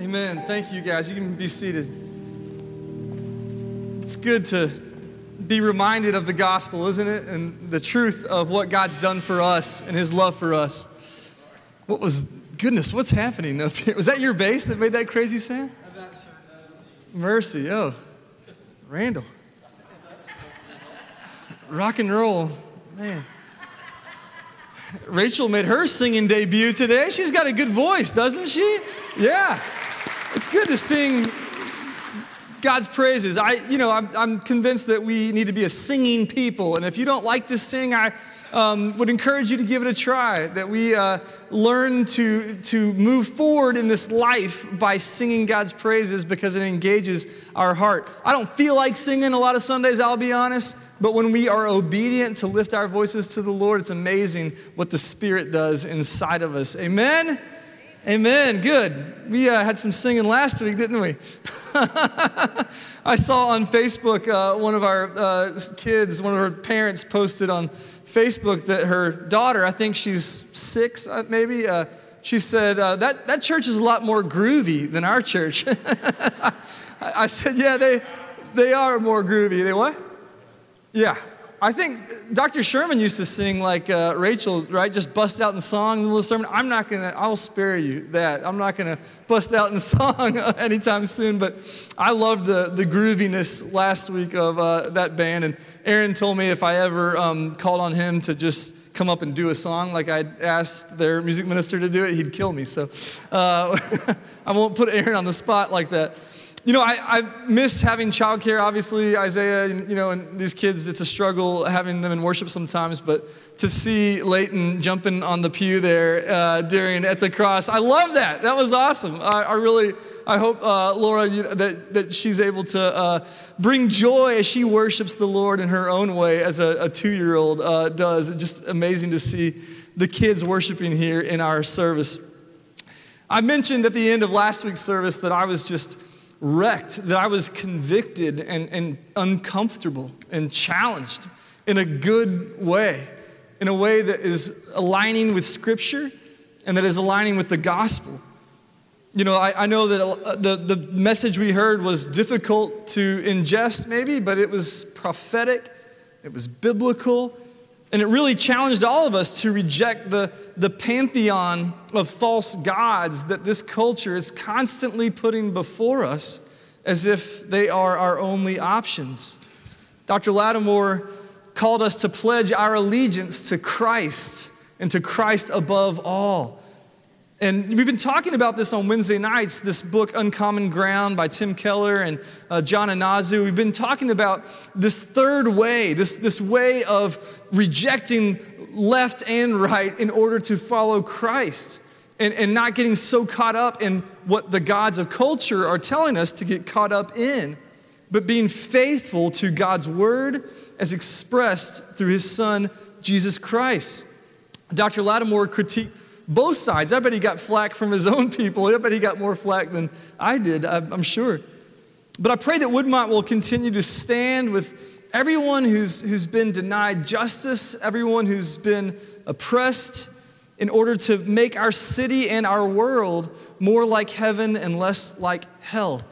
Amen. Thank you, guys. You can be seated. It's good to be reminded of the gospel, isn't it? And the truth of what God's done for us and his love for us. Goodness, what's happening up here? Was that your bass that made that crazy sound? Mercy, oh. Randall. Rock and roll, man. Rachel made her singing debut today. She's got a good voice, doesn't she? Yeah. It's good to sing God's praises. I'm convinced that we need to be a singing people. And if you don't like to sing, I would encourage you to give it a try, that we learn to move forward in this life by singing God's praises because it engages our heart. I don't feel like singing a lot of Sundays, I'll be honest, but when we are obedient to lift our voices to the Lord, it's amazing what the Spirit does inside of us. Amen? Amen. Good. We had some singing last week, didn't we? I saw on Facebook one of our kids, one of her parents posted on Facebook that her daughter, I think she's 6 maybe, she said, that church is a lot more groovy than our church. I said, yeah, they are more groovy. They what? Yeah. I think Dr. Sherman used to sing like Rachel, right? Just bust out in song in the middle of the sermon. I'll spare you that. I'm not going to bust out in song anytime soon, but I loved the grooviness last week of that band. And Aaron told me if I ever called on him to just come up and do a song like I asked their music minister to do it, he'd kill me. So I won't put Aaron on the spot like that. You know, I miss having childcare, obviously, Isaiah, and these kids, it's a struggle having them in worship sometimes, but to see Leighton jumping on the pew there at the cross, I love that. That was awesome. I hope, Laura, that she's able to bring joy as she worships the Lord in her own way as a 2-year-old does. It's just amazing to see the kids worshiping here in our service. I mentioned at the end of last week's service that I was just wrecked, that I was convicted and uncomfortable and challenged in a good way, in a way that is aligning with Scripture and that is aligning with the gospel. You know, I know that the message we heard was difficult to ingest maybe, but it was prophetic, it was biblical, and it really challenged all of us to reject the pantheon of false gods that this culture is constantly putting before us as if they are our only options. Dr. Lattimore called us to pledge our allegiance to Christ and to Christ above all. And we've been talking about this on Wednesday nights, this book, Uncommon Ground by Tim Keller and John Anazu. We've been talking about this third way, this way of rejecting left and right in order to follow Christ and not getting so caught up in what the gods of culture are telling us to get caught up in, but being faithful to God's word as expressed through his son, Jesus Christ. Dr. Lattimore critiqued both sides. I bet he got flack from his own people. I bet he got more flack than I did, I'm sure. But I pray that Woodmont will continue to stand with everyone who's been denied justice, everyone who's been oppressed, in order to make our city and our world more like heaven and less like hell.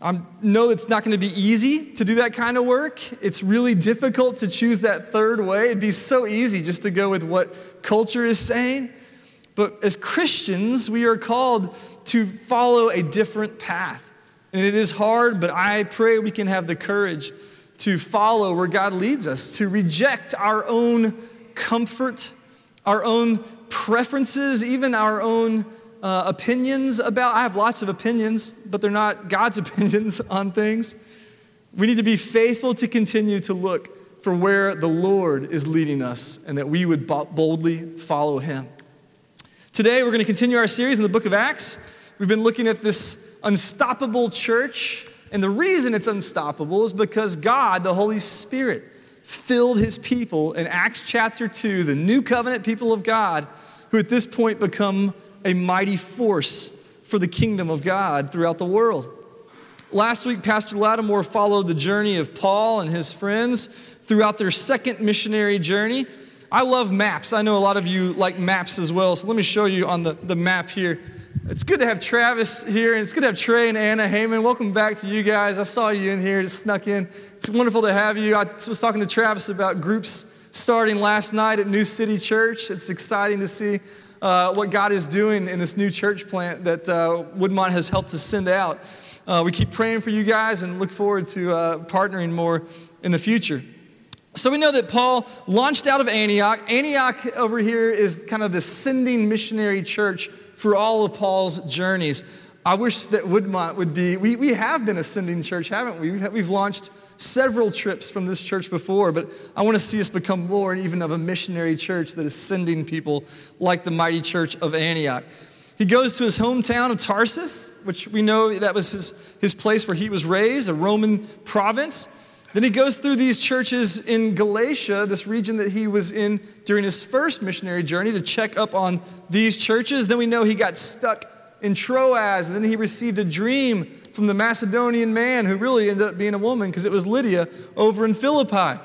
I know it's not going to be easy to do that kind of work. It's really difficult to choose that third way. It'd be so easy just to go with what culture is saying. But as Christians, we are called to follow a different path. And it is hard, but I pray we can have the courage to follow where God leads us, to reject our own comfort, our own preferences, even our own opinions about. I have lots of opinions, but they're not God's opinions on things. We need to be faithful to continue to look for where the Lord is leading us and that we would boldly follow him. Today, we're going to continue our series in the book of Acts. We've been looking at this unstoppable church, and the reason it's unstoppable is because God, the Holy Spirit, filled his people in Acts chapter 2, the new covenant people of God, who at this point become a mighty force for the kingdom of God throughout the world. Last week, Pastor Lattimore followed the journey of Paul and his friends throughout their second missionary journey. I love maps. I know a lot of you like maps as well, so let me show you on the map here It's good to have Travis here, and it's good to have Trey and Anna Heyman. Welcome back to you guys. I saw you in here, just snuck in. It's wonderful to have you. I was talking to Travis about groups starting last night at New City Church. It's exciting to see what God is doing in this new church plant that Woodmont has helped to send out. We keep praying for you guys and look forward to partnering more in the future. So we know that Paul launched out of Antioch. Antioch over here is kind of the sending missionary church for all of Paul's journeys. I wish that Woodmont would be, we have been a sending church, haven't we? We've launched several trips from this church before, but I want to see us become more and even of a missionary church that is sending people like the mighty church of Antioch. He goes to his hometown of Tarsus, which we know that was his place where he was raised, a Roman province. Then he goes through these churches in Galatia, this region that he was in during his first missionary journey, to check up on these churches. Then we know he got stuck in Troas, and then he received a dream from the Macedonian man, who really ended up being a woman because it was Lydia, over in Philippi.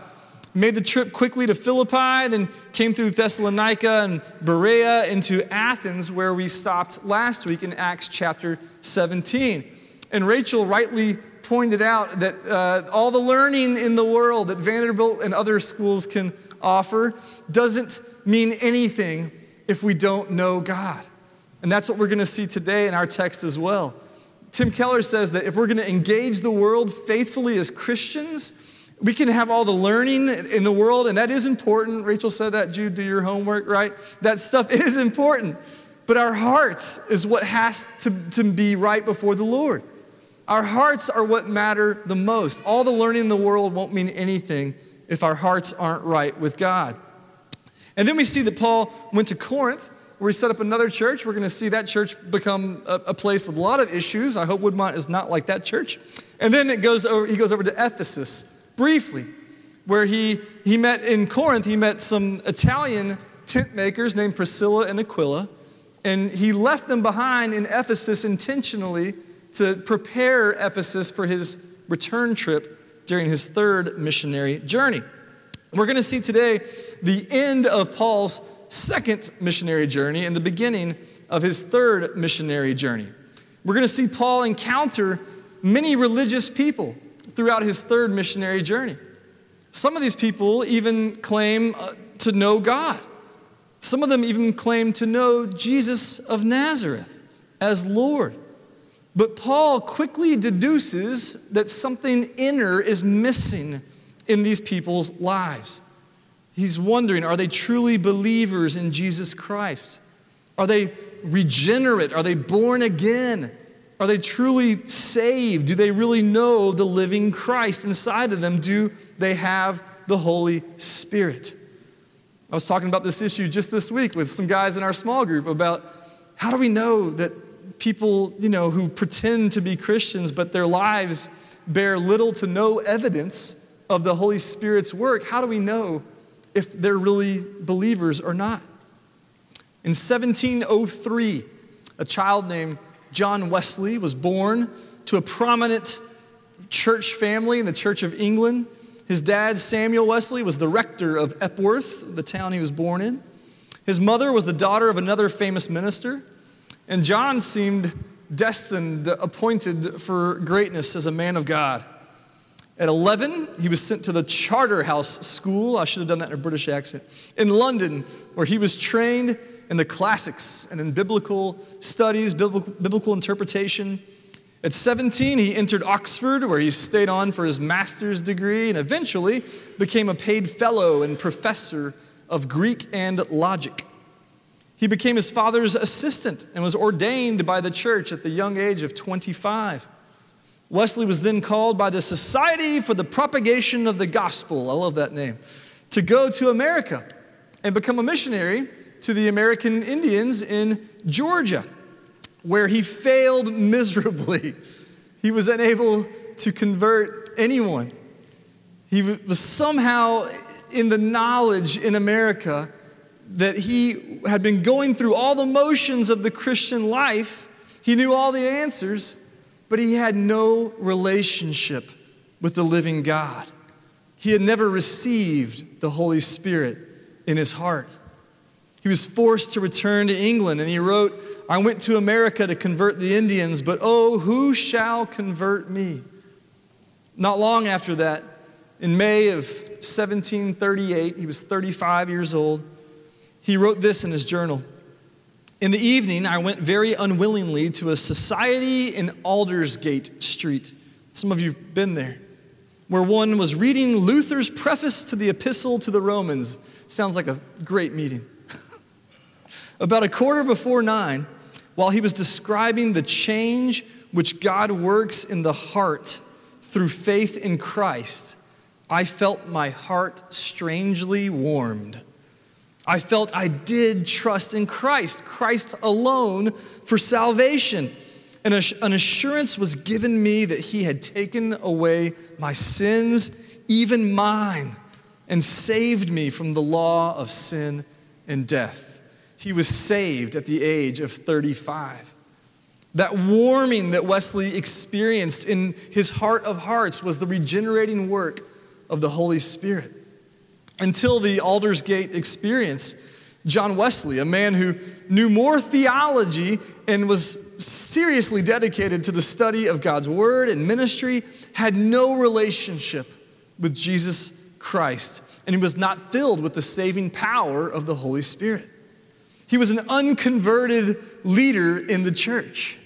Made the trip quickly to Philippi, then came through Thessalonica and Berea into Athens, where we stopped last week in Acts chapter 17. And Rachel rightly pointed out that all the learning in the world that Vanderbilt and other schools can offer doesn't mean anything if we don't know God. And that's what we're going to see today in our text as well. Tim Keller says that if we're going to engage the world faithfully as Christians, we can have all the learning in the world, and that is important. Rachel said that, Jude, do your homework, right? That stuff is important, but our hearts is what has to be right before the Lord. Our hearts are what matter the most. All the learning in the world won't mean anything if our hearts aren't right with God. And then we see that Paul went to Corinth, where he set up another church. We're going to see that church become a place with a lot of issues. I hope Woodmont is not like that church. And then he goes over to Ephesus briefly, where he met some Italian tent makers named Priscilla and Aquila, and he left them behind in Ephesus intentionally to prepare Ephesus for his return trip during his third missionary journey. We're going to see today the end of Paul's second missionary journey and the beginning of his third missionary journey. We're going to see Paul encounter many religious people throughout his third missionary journey. Some of these people even claim to know God. Some of them even claim to know Jesus of Nazareth as Lord. But Paul quickly deduces that something inner is missing in these people's lives. He's wondering, are they truly believers in Jesus Christ? Are they regenerate? Are they born again? Are they truly saved? Do they really know the living Christ inside of them? Do they have the Holy Spirit? I was talking about this issue just this week with some guys in our small group about how do we know that people, who pretend to be Christians, but their lives bear little to no evidence of the Holy Spirit's work. How do we know if they're really believers or not? In 1703, a child named John Wesley was born to a prominent church family in the Church of England. His dad, Samuel Wesley, was the rector of Epworth, the town he was born in. His mother was the daughter of another famous minister. And John seemed destined, appointed for greatness as a man of God. At 11, he was sent to the Charterhouse School. I should have done that in a British accent. In London, where he was trained in the classics and in biblical studies, biblical interpretation. At 17, he entered Oxford, where he stayed on for his master's degree and eventually became a paid fellow and professor of Greek and logic. He became his father's assistant and was ordained by the church at the young age of 25. Wesley was then called by the Society for the Propagation of the Gospel, I love that name, to go to America and become a missionary to the American Indians in Georgia, where he failed miserably. He was unable to convert anyone. He was somehow in the knowledge in America that he had been going through all the motions of the Christian life. He knew all the answers, but he had no relationship with the living God. He had never received the Holy Spirit in his heart. He was forced to return to England, and he wrote, I went to America to convert the Indians, but oh, who shall convert me? Not long after that, in May of 1738, he was 35 years old, he wrote this in his journal. In the evening, I went very unwillingly to a society in Aldersgate Street. Some of you have been there, where one was reading Luther's preface to the Epistle to the Romans. Sounds like a great meeting. About 9:15, while he was describing the change which God works in the heart through faith in Christ, I felt my heart strangely warmed. I felt I did trust in Christ, Christ alone for salvation. And an assurance was given me that he had taken away my sins, even mine, and saved me from the law of sin and death. He was saved at the age of 35. That warming that Wesley experienced in his heart of hearts was the regenerating work of the Holy Spirit. Until the Aldersgate experience, John Wesley, a man who knew more theology and was seriously dedicated to the study of God's word and ministry, had no relationship with Jesus Christ, and he was not filled with the saving power of the Holy Spirit. He was an unconverted leader in the church.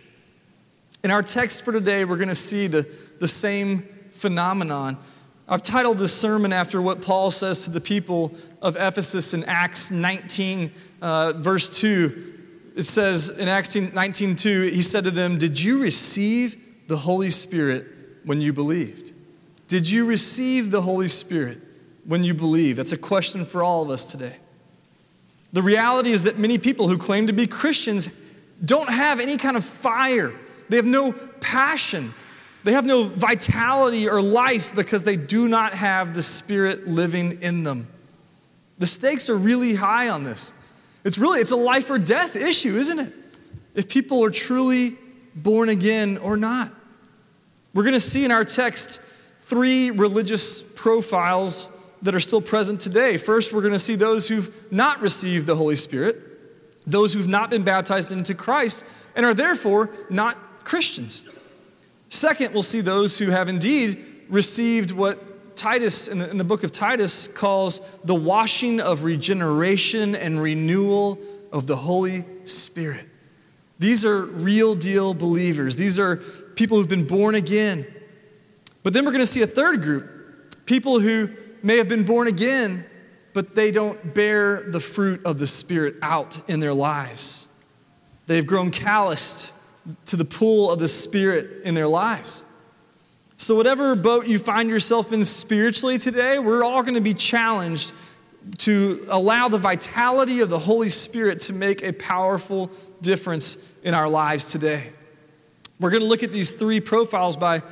In our text for today, we're going to see the same phenomenon. I've titled this sermon after what Paul says to the people of Ephesus in Acts 19, verse 2. It says in Acts 19:2, he said to them, did you receive the Holy Spirit when you believed? Did you receive the Holy Spirit when you believed? That's a question for all of us today. The reality is that many people who claim to be Christians don't have any kind of fire. They have no passion. They have no vitality or life because they do not have the Spirit living in them. The stakes are really high on this. It's a life or death issue, isn't it? If people are truly born again or not. We're going to see in our text three religious profiles that are still present today. First, we're going to see those who've not received the Holy Spirit, those who've not been baptized into Christ, and are therefore not Christians. Second, we'll see those who have indeed received what Titus, in the book of Titus, calls the washing of regeneration and renewal of the Holy Spirit. These are real deal believers. These are people who've been born again. But then we're going to see a third group, people who may have been born again, but they don't bear the fruit of the Spirit out in their lives. They've grown calloused to the pool of the Spirit in their lives. So whatever boat you find yourself in spiritually today, we're all going to be challenged to allow the vitality of the Holy Spirit to make a powerful difference in our lives today. We're going to look at these three profiles by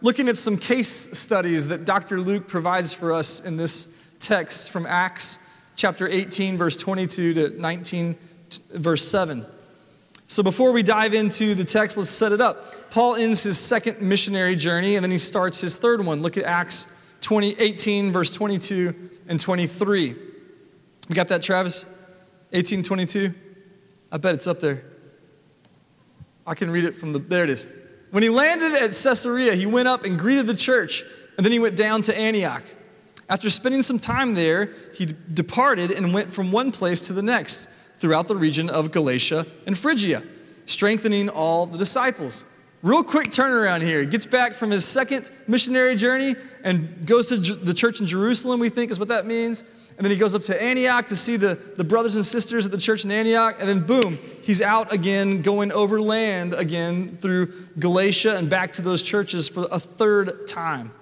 looking at some case studies that Dr. Luke provides for us in this text from Acts chapter 18, verse 22 to 19, verse 7. So before we dive into the text, let's set it up. Paul ends his second missionary journey, and then he starts his third one. Look at Acts 18, verse 22 and 23. We got that, Travis? 18, 22? I bet it's up there. I can read it from there it is. When he landed at Caesarea, he went up and greeted the church, and then he went down to Antioch. After spending some time there, he departed and went from one place to the next, throughout the region of Galatia and Phrygia, strengthening all the disciples. Real quick turnaround here. He gets back from his second missionary journey and goes to the church in Jerusalem, we think is what that means. And then he goes up to Antioch to see the brothers and sisters at the church in Antioch. And then boom, he's out again, going over land again through Galatia and back to those churches for a third time.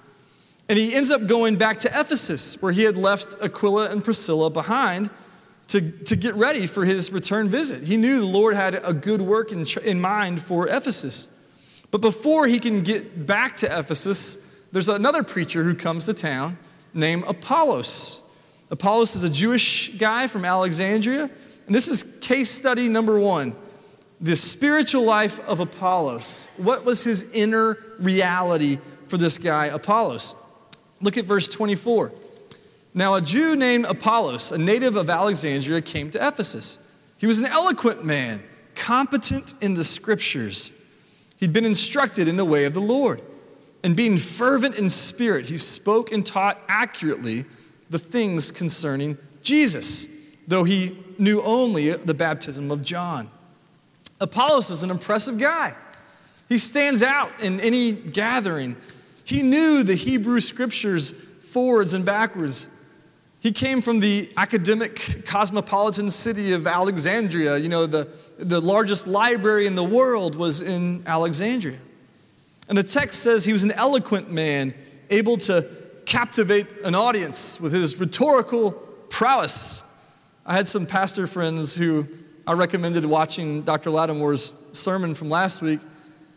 And he ends up going back to Ephesus, where he had left Aquila and Priscilla behind to get ready for his return visit. He knew the Lord had a good work in mind for Ephesus. But before he can get back to Ephesus, there's another preacher who comes to town named Apollos. Apollos is a Jewish guy from Alexandria. And this is case study number one, the spiritual life of Apollos. What was his inner reality for this guy, Apollos? Look at verse 24. Now a Jew named Apollos, a native of Alexandria, came to Ephesus. He was an eloquent man, competent in the scriptures. He'd been instructed in the way of the Lord. And being fervent in spirit, he spoke and taught accurately the things concerning Jesus, though he knew only the baptism of John. Apollos is an impressive guy. He stands out in any gathering. He knew the Hebrew scriptures forwards and backwards. He came from the academic cosmopolitan city of Alexandria. You know, the largest library in the world was in Alexandria. And the text says he was an eloquent man, able to captivate an audience with his rhetorical prowess. I had some pastor friends who I recommended watching Dr. Lattimore's sermon from last week.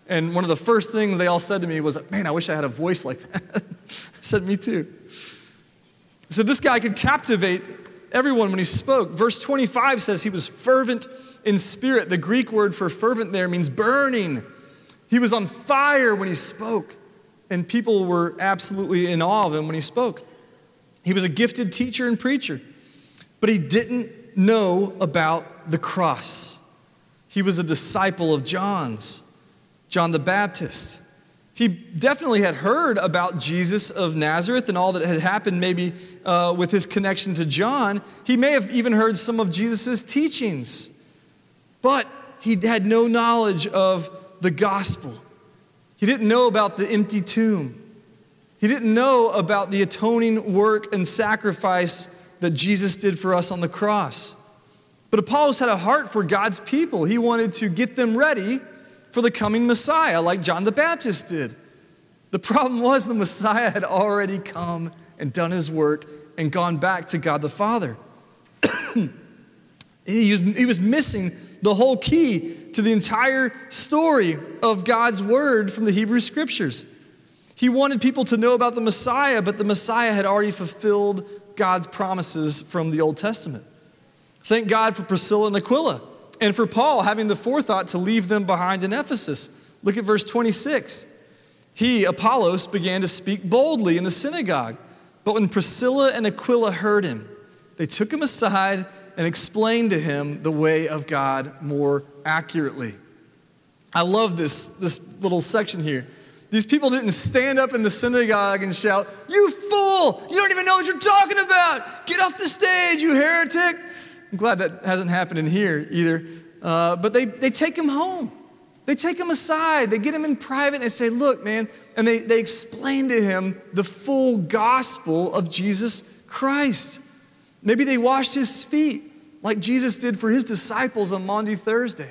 And one of the first things they all said to me was, man, I wish I had a voice like that. I said, me too. So this guy could captivate everyone when he spoke. Verse 25 says he was fervent in spirit. The Greek word for fervent there means burning. He was on fire when he spoke. And people were absolutely in awe of him when he spoke. He was a gifted teacher and preacher. But he didn't know about the cross. He was a disciple of John's, John the Baptist. He definitely had heard about Jesus of Nazareth and all that had happened maybe with his connection to John. He may have even heard some of Jesus' teachings. But he had no knowledge of the gospel. He didn't know about the empty tomb. He didn't know about the atoning work and sacrifice that Jesus did for us on the cross. But Apollos had a heart for God's people. He wanted to get them ready for the coming Messiah, like John the Baptist did. The problem was the Messiah had already come and done his work and gone back to God the Father. He was missing the whole key to the entire story of God's word from the Hebrew scriptures. He wanted people to know about the Messiah, but the Messiah had already fulfilled God's promises from the Old Testament. Thank God for Priscilla and Aquila and for Paul having the forethought to leave them behind in Ephesus. Look at verse 26. He, Apollos, began to speak boldly in the synagogue, but when Priscilla and Aquila heard him, they took him aside and explained to him the way of God more accurately. I love this little section here. These people didn't stand up in the synagogue and shout, "You fool! You don't even know what you're talking about! Get off the stage, you heretic!" I'm glad that hasn't happened in here either. But they take him home. They take him aside. They get him in private. And they say, "Look, man," and they explain to him the full gospel of Jesus Christ. Maybe they washed his feet like Jesus did for his disciples on Maundy Thursday.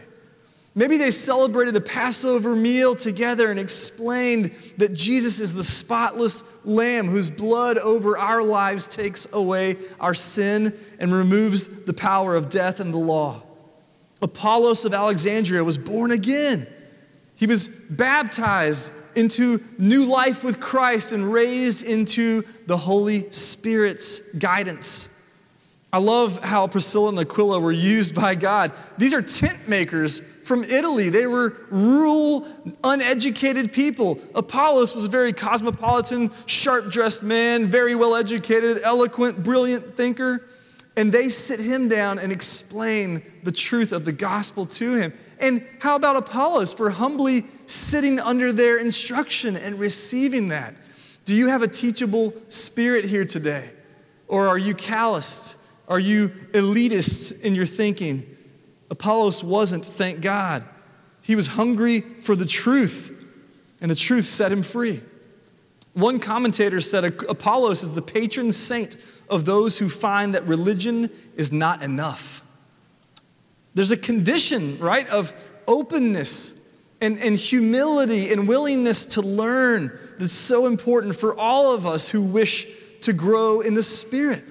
Maybe they celebrated the Passover meal together and explained that Jesus is the spotless lamb whose blood over our lives takes away our sin and removes the power of death and the law. Apollos of Alexandria was born again. He was baptized into new life with Christ and raised into the Holy Spirit's guidance. I love how Priscilla and Aquila were used by God. These are tent makers from Italy. They were rural, uneducated people. Apollos was a very cosmopolitan, sharp-dressed man, very well-educated, eloquent, brilliant thinker. And they sit him down and explain the truth of the gospel to him. And how about Apollos for humbly sitting under their instruction and receiving that? Do you have a teachable spirit here today? Or are you calloused? Are you elitist in your thinking? Apollos wasn't, thank God. He was hungry for the truth, and the truth set him free. One commentator said Apollos is the patron saint of those who find that religion is not enough. There's a condition, right, of openness and humility and willingness to learn that's so important for all of us who wish to grow in the Spirit.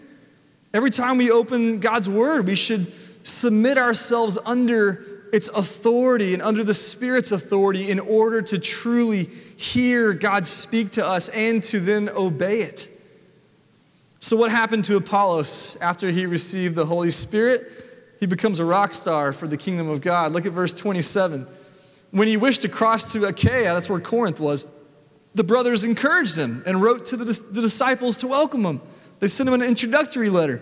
Every time we open God's word, we should submit ourselves under its authority and under the Spirit's authority in order to truly hear God speak to us and to then obey it. So what happened to Apollos after he received the Holy Spirit? He becomes a rock star for the kingdom of God. Look at verse 27. When he wished to cross to Achaia, that's where Corinth was, the brothers encouraged him and wrote to the disciples to welcome him. They sent him an introductory letter.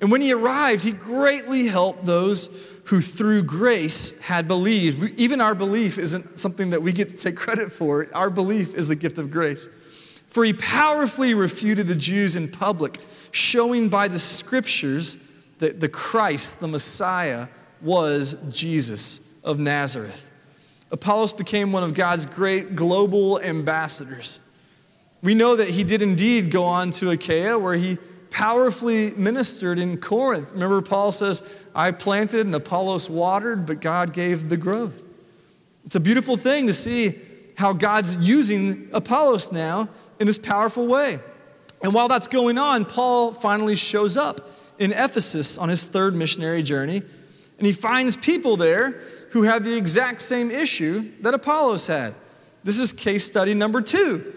And when he arrived, he greatly helped those who through grace had believed. Even our belief isn't something that we get to take credit for. Our belief is the gift of grace. For he powerfully refuted the Jews in public, showing by the scriptures that the Christ, the Messiah, was Jesus of Nazareth. Apollos became one of God's great global ambassadors. We know that he did indeed go on to Achaia, where he powerfully ministered in Corinth. Remember, Paul says, I planted and Apollos watered, but God gave the growth. It's a beautiful thing to see how God's using Apollos now in this powerful way. And while that's going on, Paul finally shows up in Ephesus on his third missionary journey, and he finds people there who have the exact same issue that Apollos had. This is case study number 2.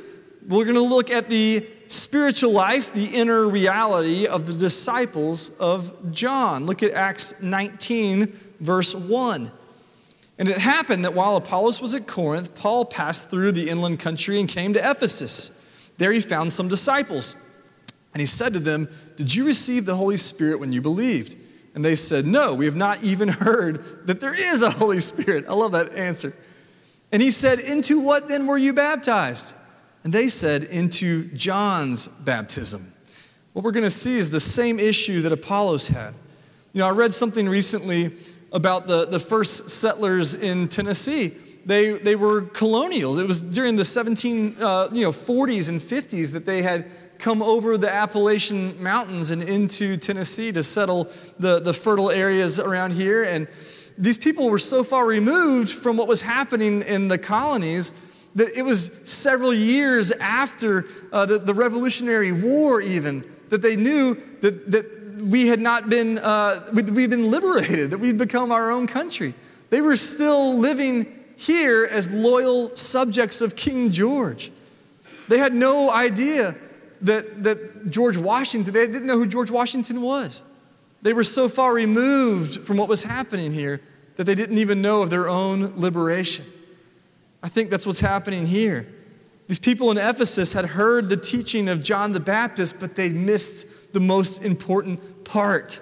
We're going to look at the spiritual life, the inner reality of the disciples of John. Look at Acts 19, verse 1. And it happened that while Apollos was at Corinth, Paul passed through the inland country and came to Ephesus. There he found some disciples. And he said to them, did you receive the Holy Spirit when you believed? And they said, no, we have not even heard that there is a Holy Spirit. I love that answer. And he said, into what then were you baptized? And they said, into John's baptism. What we're going to see is the same issue that Apollos had. You know, I read something recently about the first settlers in Tennessee. They were colonials. It was during the 40s and 50s that they had come over the Appalachian Mountains and into Tennessee to settle the fertile areas around here. And these people were so far removed from what was happening in the colonies that it was several years after the Revolutionary War even, that they knew that we had not been, we'd been liberated, that we'd become our own country. They were still living here as loyal subjects of King George. They had no idea that George Washington, they didn't know who George Washington was. They were so far removed from what was happening here that they didn't even know of their own liberation. I think that's what's happening here. These people in Ephesus had heard the teaching of John the Baptist, but they missed the most important part.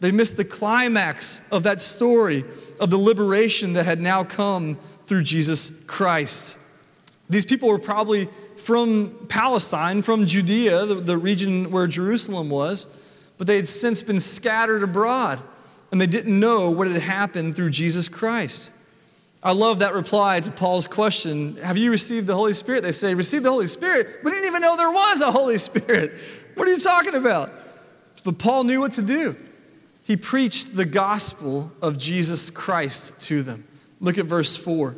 They missed the climax of that story of the liberation that had now come through Jesus Christ. These people were probably from Palestine, from Judea, the region where Jerusalem was, but they had since been scattered abroad, and they didn't know what had happened through Jesus Christ. I love that reply to Paul's question, have you received the Holy Spirit? They say, receive the Holy Spirit? We didn't even know there was a Holy Spirit. What are you talking about? But Paul knew what to do. He preached the gospel of Jesus Christ to them. Look at verse 4.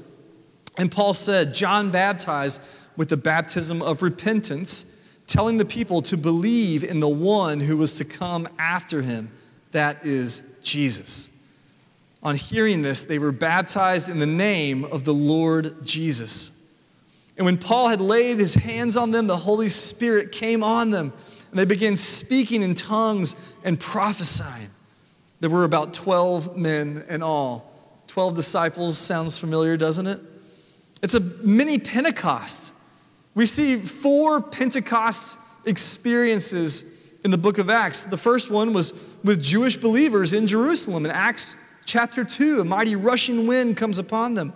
And Paul said, John baptized with the baptism of repentance, telling the people to believe in the one who was to come after him, that is Jesus. On hearing this, they were baptized in the name of the Lord Jesus. And when Paul had laid his hands on them, the Holy Spirit came on them, and they began speaking in tongues and prophesying. There were about 12 men in all. 12 disciples sounds familiar, doesn't it? It's a mini Pentecost. We see 4 Pentecost experiences in the book of Acts. The first one was with Jewish believers in Jerusalem in Acts Chapter 2, a mighty rushing wind comes upon them.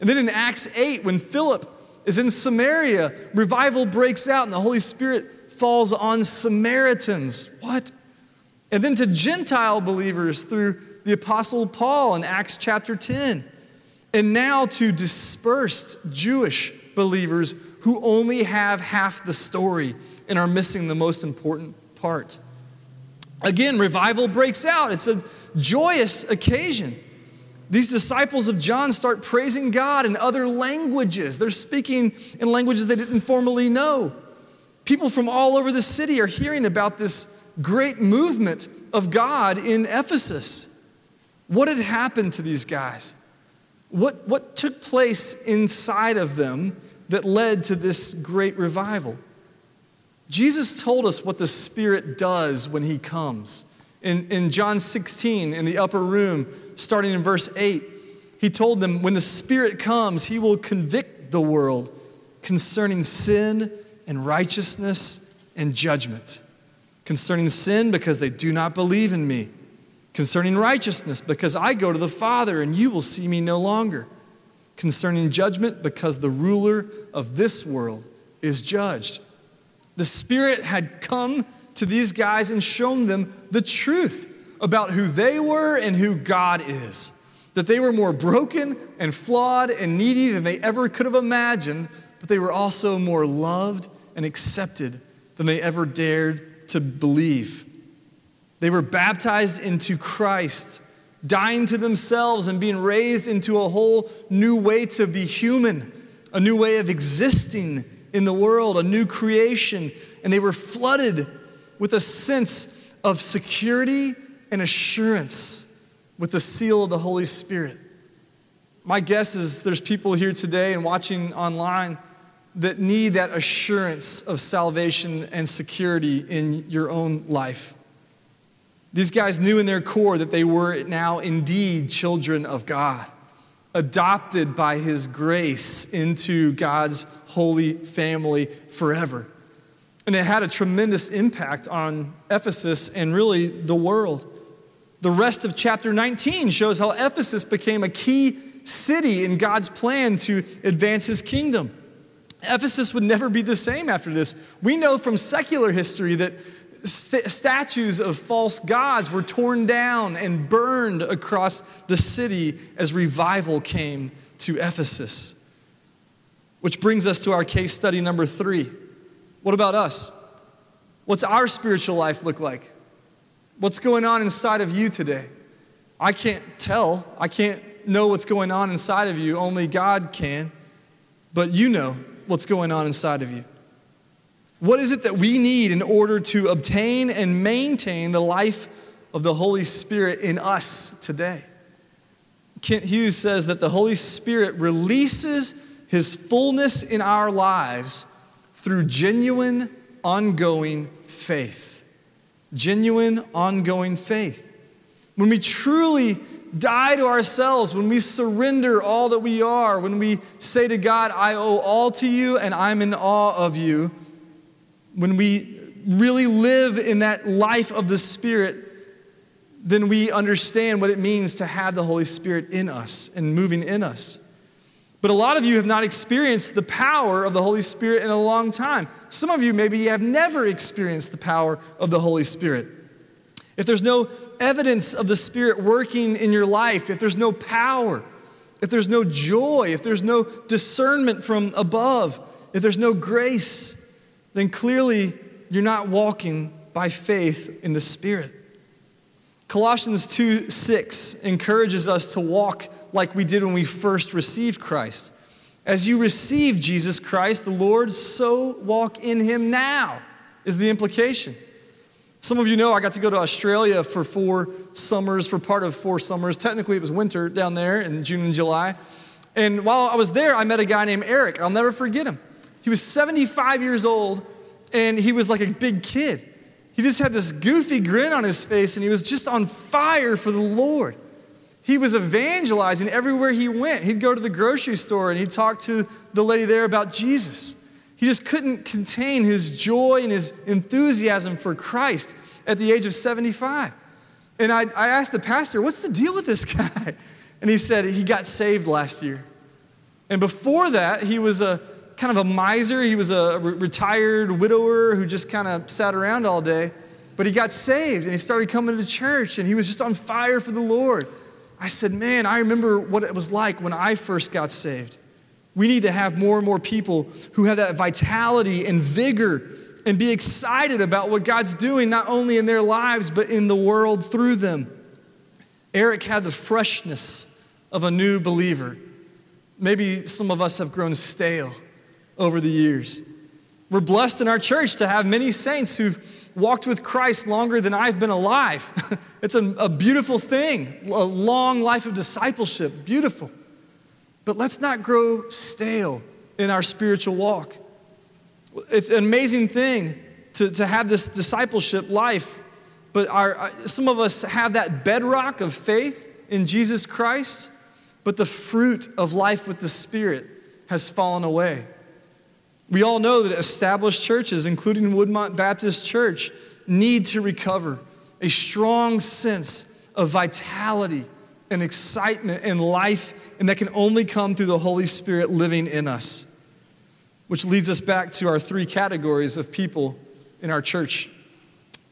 And then in Acts 8, when Philip is in Samaria, revival breaks out and the Holy Spirit falls on Samaritans. What? And then to Gentile believers through the Apostle Paul in Acts chapter 10. And now to dispersed Jewish believers who only have half the story and are missing the most important part. Again, revival breaks out. It's a joyous occasion. These disciples of John start praising God in other languages. They're speaking in languages they didn't formerly know. People from all over the city are hearing about this great movement of God in Ephesus. What had happened to these guys? What took place inside of them that led to this great revival? Jesus told us what the Spirit does when he comes. In John 16, in the upper room, starting in verse 8, he told them, when the Spirit comes, he will convict the world concerning sin and righteousness and judgment. Concerning sin, because they do not believe in me. Concerning righteousness, because I go to the Father and you will see me no longer. Concerning judgment, because the ruler of this world is judged. The Spirit had come to these guys and shown them the truth about who they were and who God is. That they were more broken and flawed and needy than they ever could have imagined, but they were also more loved and accepted than they ever dared to believe. They were baptized into Christ, dying to themselves and being raised into a whole new way to be human, a new way of existing in the world, a new creation. And they were flooded with a sense of security and assurance with the seal of the Holy Spirit. My guess is there's people here today and watching online that need that assurance of salvation and security in your own life. These guys knew in their core that they were now indeed children of God, adopted by his grace into God's holy family forever. And it had a tremendous impact on Ephesus and really the world. The rest of chapter 19 shows how Ephesus became a key city in God's plan to advance his kingdom. Ephesus would never be the same after this. We know from secular history that statues of false gods were torn down and burned across the city as revival came to Ephesus. Which brings us to our case study number 3. What about us? What's our spiritual life look like? What's going on inside of you today? I can't tell. I can't know what's going on inside of you. Only God can. But you know what's going on inside of you. What is it that we need in order to obtain and maintain the life of the Holy Spirit in us today? Kent Hughes says that the Holy Spirit releases his fullness in our lives through genuine, ongoing faith. Genuine, ongoing faith. When we truly die to ourselves, when we surrender all that we are, when we say to God, I owe all to you and I'm in awe of you, when we really live in that life of the Spirit, then we understand what it means to have the Holy Spirit in us and moving in us. But a lot of you have not experienced the power of the Holy Spirit in a long time. Some of you maybe have never experienced the power of the Holy Spirit. If there's no evidence of the Spirit working in your life, if there's no power, if there's no joy, if there's no discernment from above, if there's no grace, then clearly you're not walking by faith in the Spirit. Colossians 2:6 encourages us to walk like we did when we first received Christ. As you receive Jesus Christ, the Lord, so walk in him now, is the implication. Some of you know I got to go to Australia for 4 summers, for part of 4 summers. Technically, it was winter down there in June and July. And while I was there, I met a guy named Eric. I'll never forget him. He was 75 years old, and he was like a big kid. He just had this goofy grin on his face, and he was just on fire for the Lord. He was evangelizing everywhere he went. He'd go to the grocery store and he'd talk to the lady there about Jesus. He just couldn't contain his joy and his enthusiasm for Christ at the age of 75. And I asked the pastor, what's the deal with this guy? And he said he got saved last year. And before that, he was a kind of a miser. He was a retired widower who just kind of sat around all day. But he got saved and he started coming to church and he was just on fire for the Lord. I said, man, I remember what it was like when I first got saved. We need to have more and more people who have that vitality and vigor and be excited about what God's doing, not only in their lives, but in the world through them. Eric had the freshness of a new believer. Maybe some of us have grown stale over the years. We're blessed in our church to have many saints who've walked with Christ longer than I've been alive. It's a beautiful thing, a long life of discipleship, beautiful. But let's not grow stale in our spiritual walk. It's an amazing thing to have this discipleship life, but some of us have that bedrock of faith in Jesus Christ, but the fruit of life with the Spirit has fallen away. We all know that established churches, including Woodmont Baptist Church, need to recover, a strong sense of vitality and excitement and life, and that can only come through the Holy Spirit living in us. Which leads us back to our three categories of people in our church.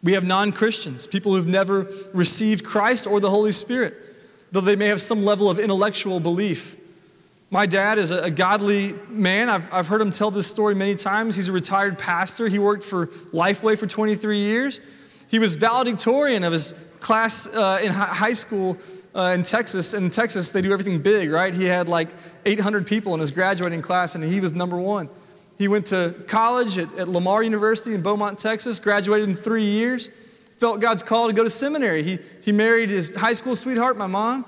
We have non-Christians, people who've never received Christ or the Holy Spirit, though they may have some level of intellectual belief. My dad is a godly man. I've heard him tell this story many times. He's a retired pastor. He worked for Lifeway for 23 years. He was valedictorian of his class in high school in Texas. In Texas, they do everything big, right? He had like 800 people in his graduating class, and he was number one. He went to college at Lamar University in Beaumont, Texas, graduated in 3 years, felt God's call to go to seminary. He married his high school sweetheart, my mom.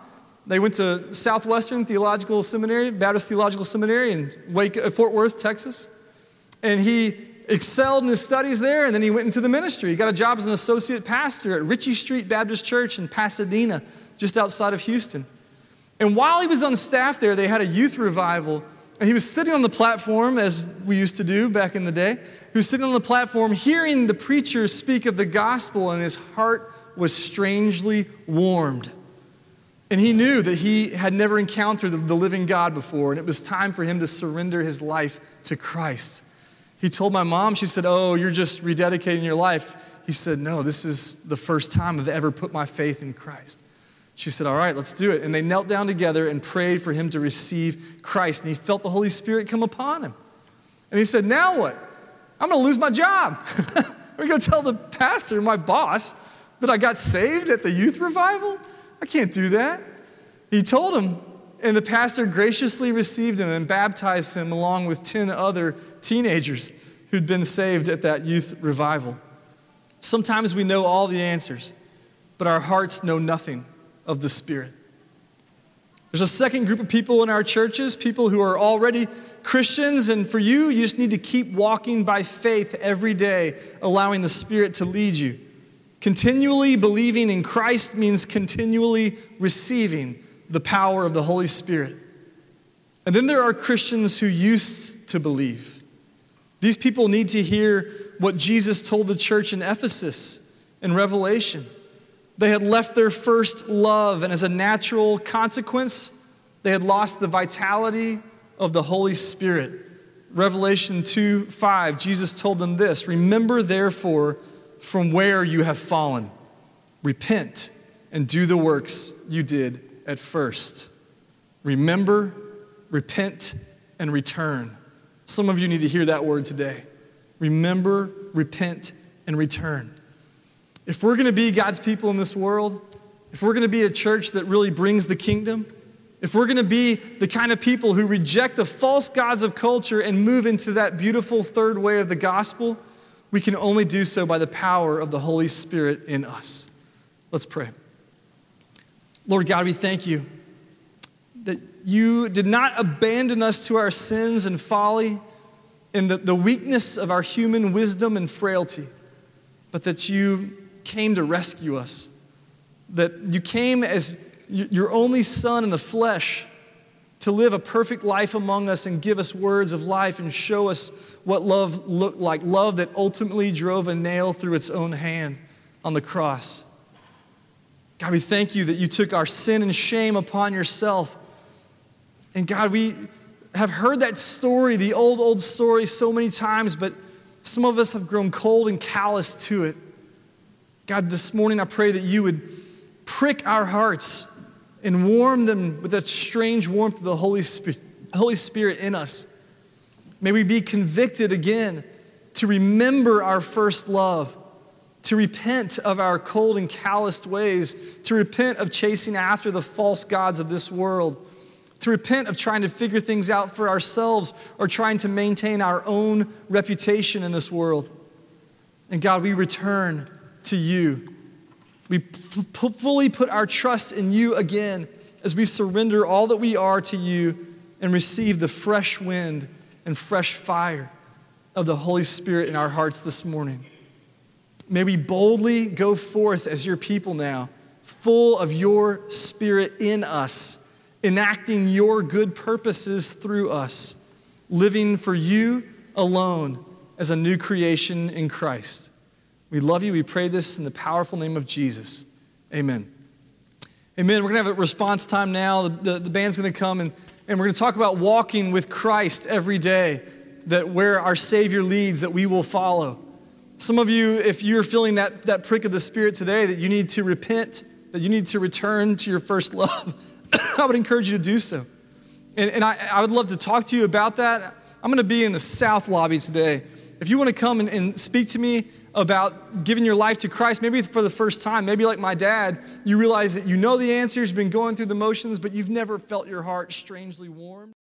They went to Southwestern Theological Seminary, Baptist Theological Seminary in Fort Worth, Texas. And he excelled in his studies there, and then he went into the ministry. He got a job as an associate pastor at Ritchie Street Baptist Church in Pasadena, just outside of Houston. And while he was on staff there, they had a youth revival. And he was sitting on the platform, as we used to do back in the day. He was sitting on the platform hearing the preacher speak of the gospel, and his heart was strangely warmed. And he knew that he had never encountered the living God before, and it was time for him to surrender his life to Christ. He told my mom, she said, "Oh, you're just rededicating your life." He said, "No, this is the first time I've ever put my faith in Christ." She said, "All right, let's do it." And they knelt down together and prayed for him to receive Christ. And he felt the Holy Spirit come upon him. And he said, "Now what? I'm going to lose my job. I'm going to tell the pastor, my boss, that I got saved at the youth revival? I can't do that." He told him, and the pastor graciously received him and baptized him along with 10 other teenagers who'd been saved at that youth revival. Sometimes we know all the answers, but our hearts know nothing of the Spirit. There's a second group of people in our churches, people who are already Christians, and for you, you just need to keep walking by faith every day, allowing the Spirit to lead you. Continually believing in Christ means continually receiving the power of the Holy Spirit. And then there are Christians who used to believe. These people need to hear what Jesus told the church in Ephesus in Revelation. They had left their first love, and as a natural consequence, they had lost the vitality of the Holy Spirit. Revelation 2:5, Jesus told them this: "Remember, therefore, from where you have fallen. Repent and do the works you did at first." Remember, repent, and return. Some of you need to hear that word today. Remember, repent, and return. If we're going to be God's people in this world, if we're going to be a church that really brings the kingdom, if we're going to be the kind of people who reject the false gods of culture and move into that beautiful third way of the gospel, we can only do so by the power of the Holy Spirit in us. Let's pray. Lord God, we thank you that you did not abandon us to our sins and folly and the weakness of our human wisdom and frailty, but that you came to rescue us, that you came as your only Son in the flesh to live a perfect life among us and give us words of life and show us what love looked like, love that ultimately drove a nail through its own hand on the cross. God, we thank you that you took our sin and shame upon yourself. And God, we have heard that story, the old story so many times, but some of us have grown cold and callous to it. God, this morning I pray that you would prick our hearts and warm them with that strange warmth of the Holy Spirit in us. May we be convicted again to remember our first love, to repent of our cold and calloused ways, to repent of chasing after the false gods of this world, to repent of trying to figure things out for ourselves or trying to maintain our own reputation in this world. And God, we return to you. We fully put our trust in you again as we surrender all that we are to you and receive the fresh wind and fresh fire of the Holy Spirit in our hearts this morning. May we boldly go forth as your people now, full of your Spirit in us, enacting your good purposes through us, living for you alone as a new creation in Christ. We love you. We pray this in the powerful name of Jesus. Amen. Amen. We're going to have a response time now. The band's going to come, and we're going to talk about walking with Christ every day, that where our Savior leads, that we will follow. Some of you, if you're feeling that prick of the Spirit today, that you need to repent, that you need to return to your first love, I would encourage you to do so. And I would love to talk to you about that. I'm going to be in the South Lobby today. If you want to come and speak to me about giving your life to Christ, maybe for the first time, maybe like my dad, you realize that you know the answers, you've been going through the motions, but you've never felt your heart strangely warm.